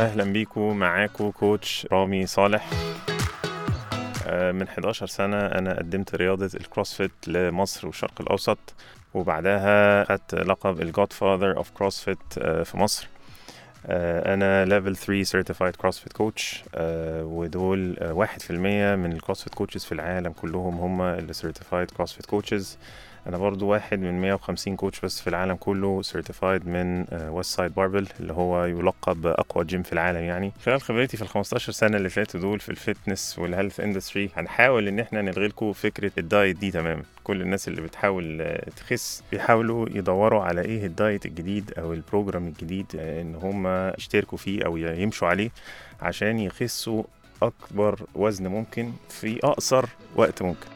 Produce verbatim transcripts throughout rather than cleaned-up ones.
أهلا بيكم، معاكم كوتش رامي صالح. من إحدى عشرة سنة أنا قدمت رياضة الكروسفيت لمصر والشرق الأوسط، وبعدها خدت لقب الجود فاذر أوف كروسفيت في مصر. أنا Level Three Certified CrossFit Coach، ودول واحد في المية من الكروسفيت كوتشز في العالم كلهم هم اللي Certified CrossFit Coaches. أنا برضو واحد من مية وخمسين كوتش بس في العالم كله Certified من West Side Barbell اللي هو يلقب أقوى جيم في العالم. يعني خلال خبرتي في الخمستاشر سنة اللي فاتوا دول في الفتنس والهيلث اندستري، هنحاول إن إحنا نلغي لكم فكرة الدايت دي تماما. كل الناس اللي بتحاول تخس بيحاولوا يدوروا على إيه الدايت الجديد أو البروجرام الجديد إن هما يشتركوا فيه أو يمشوا عليه عشان يخسوا أكبر وزن ممكن في أقصر وقت ممكن.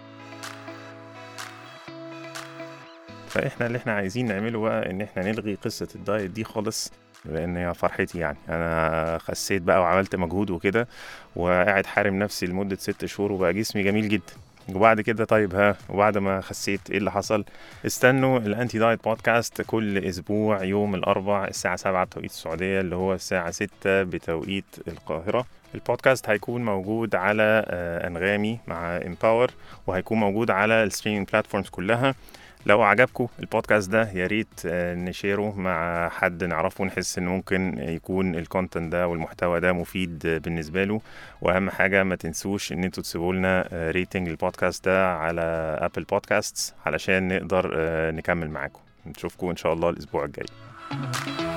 فإحنا اللي إحنا عايزين نعمله بقى إن إحنا نلغي قصة الدايت دي خالص، لأن يا فرحتي يعني أنا خسيت بقى وعملت مجهود وكده، وقاعد حارم نفسي لمدة ست شهور وبقى جسمي جميل جدا. وبعد كده طيب ها وبعد ما خسيت إيه اللي حصل؟ استنوا الأنتي دايت بودكاست كل أسبوع يوم الأربع الساعة سبعة بتوقيت السعودية، اللي هو الساعة ستة بتوقيت القاهرة. البودكاست هيكون موجود على أنغامي مع إمباور، وهيكون موجود على الستريمينج بلاتفورمز كلها. لو عجبكم البودكاست ده يا ريت نشيره مع حد نعرفه ونحس ان ممكن يكون الكونتنت ده والمحتوى ده مفيد بالنسبه له. واهم حاجه ما تنسوش ان انتوا تسيبوا لنا ريتنج البودكاست ده على ابل بودكاستس علشان نقدر نكمل معاكم. نشوفكم ان شاء الله الاسبوع الجاي.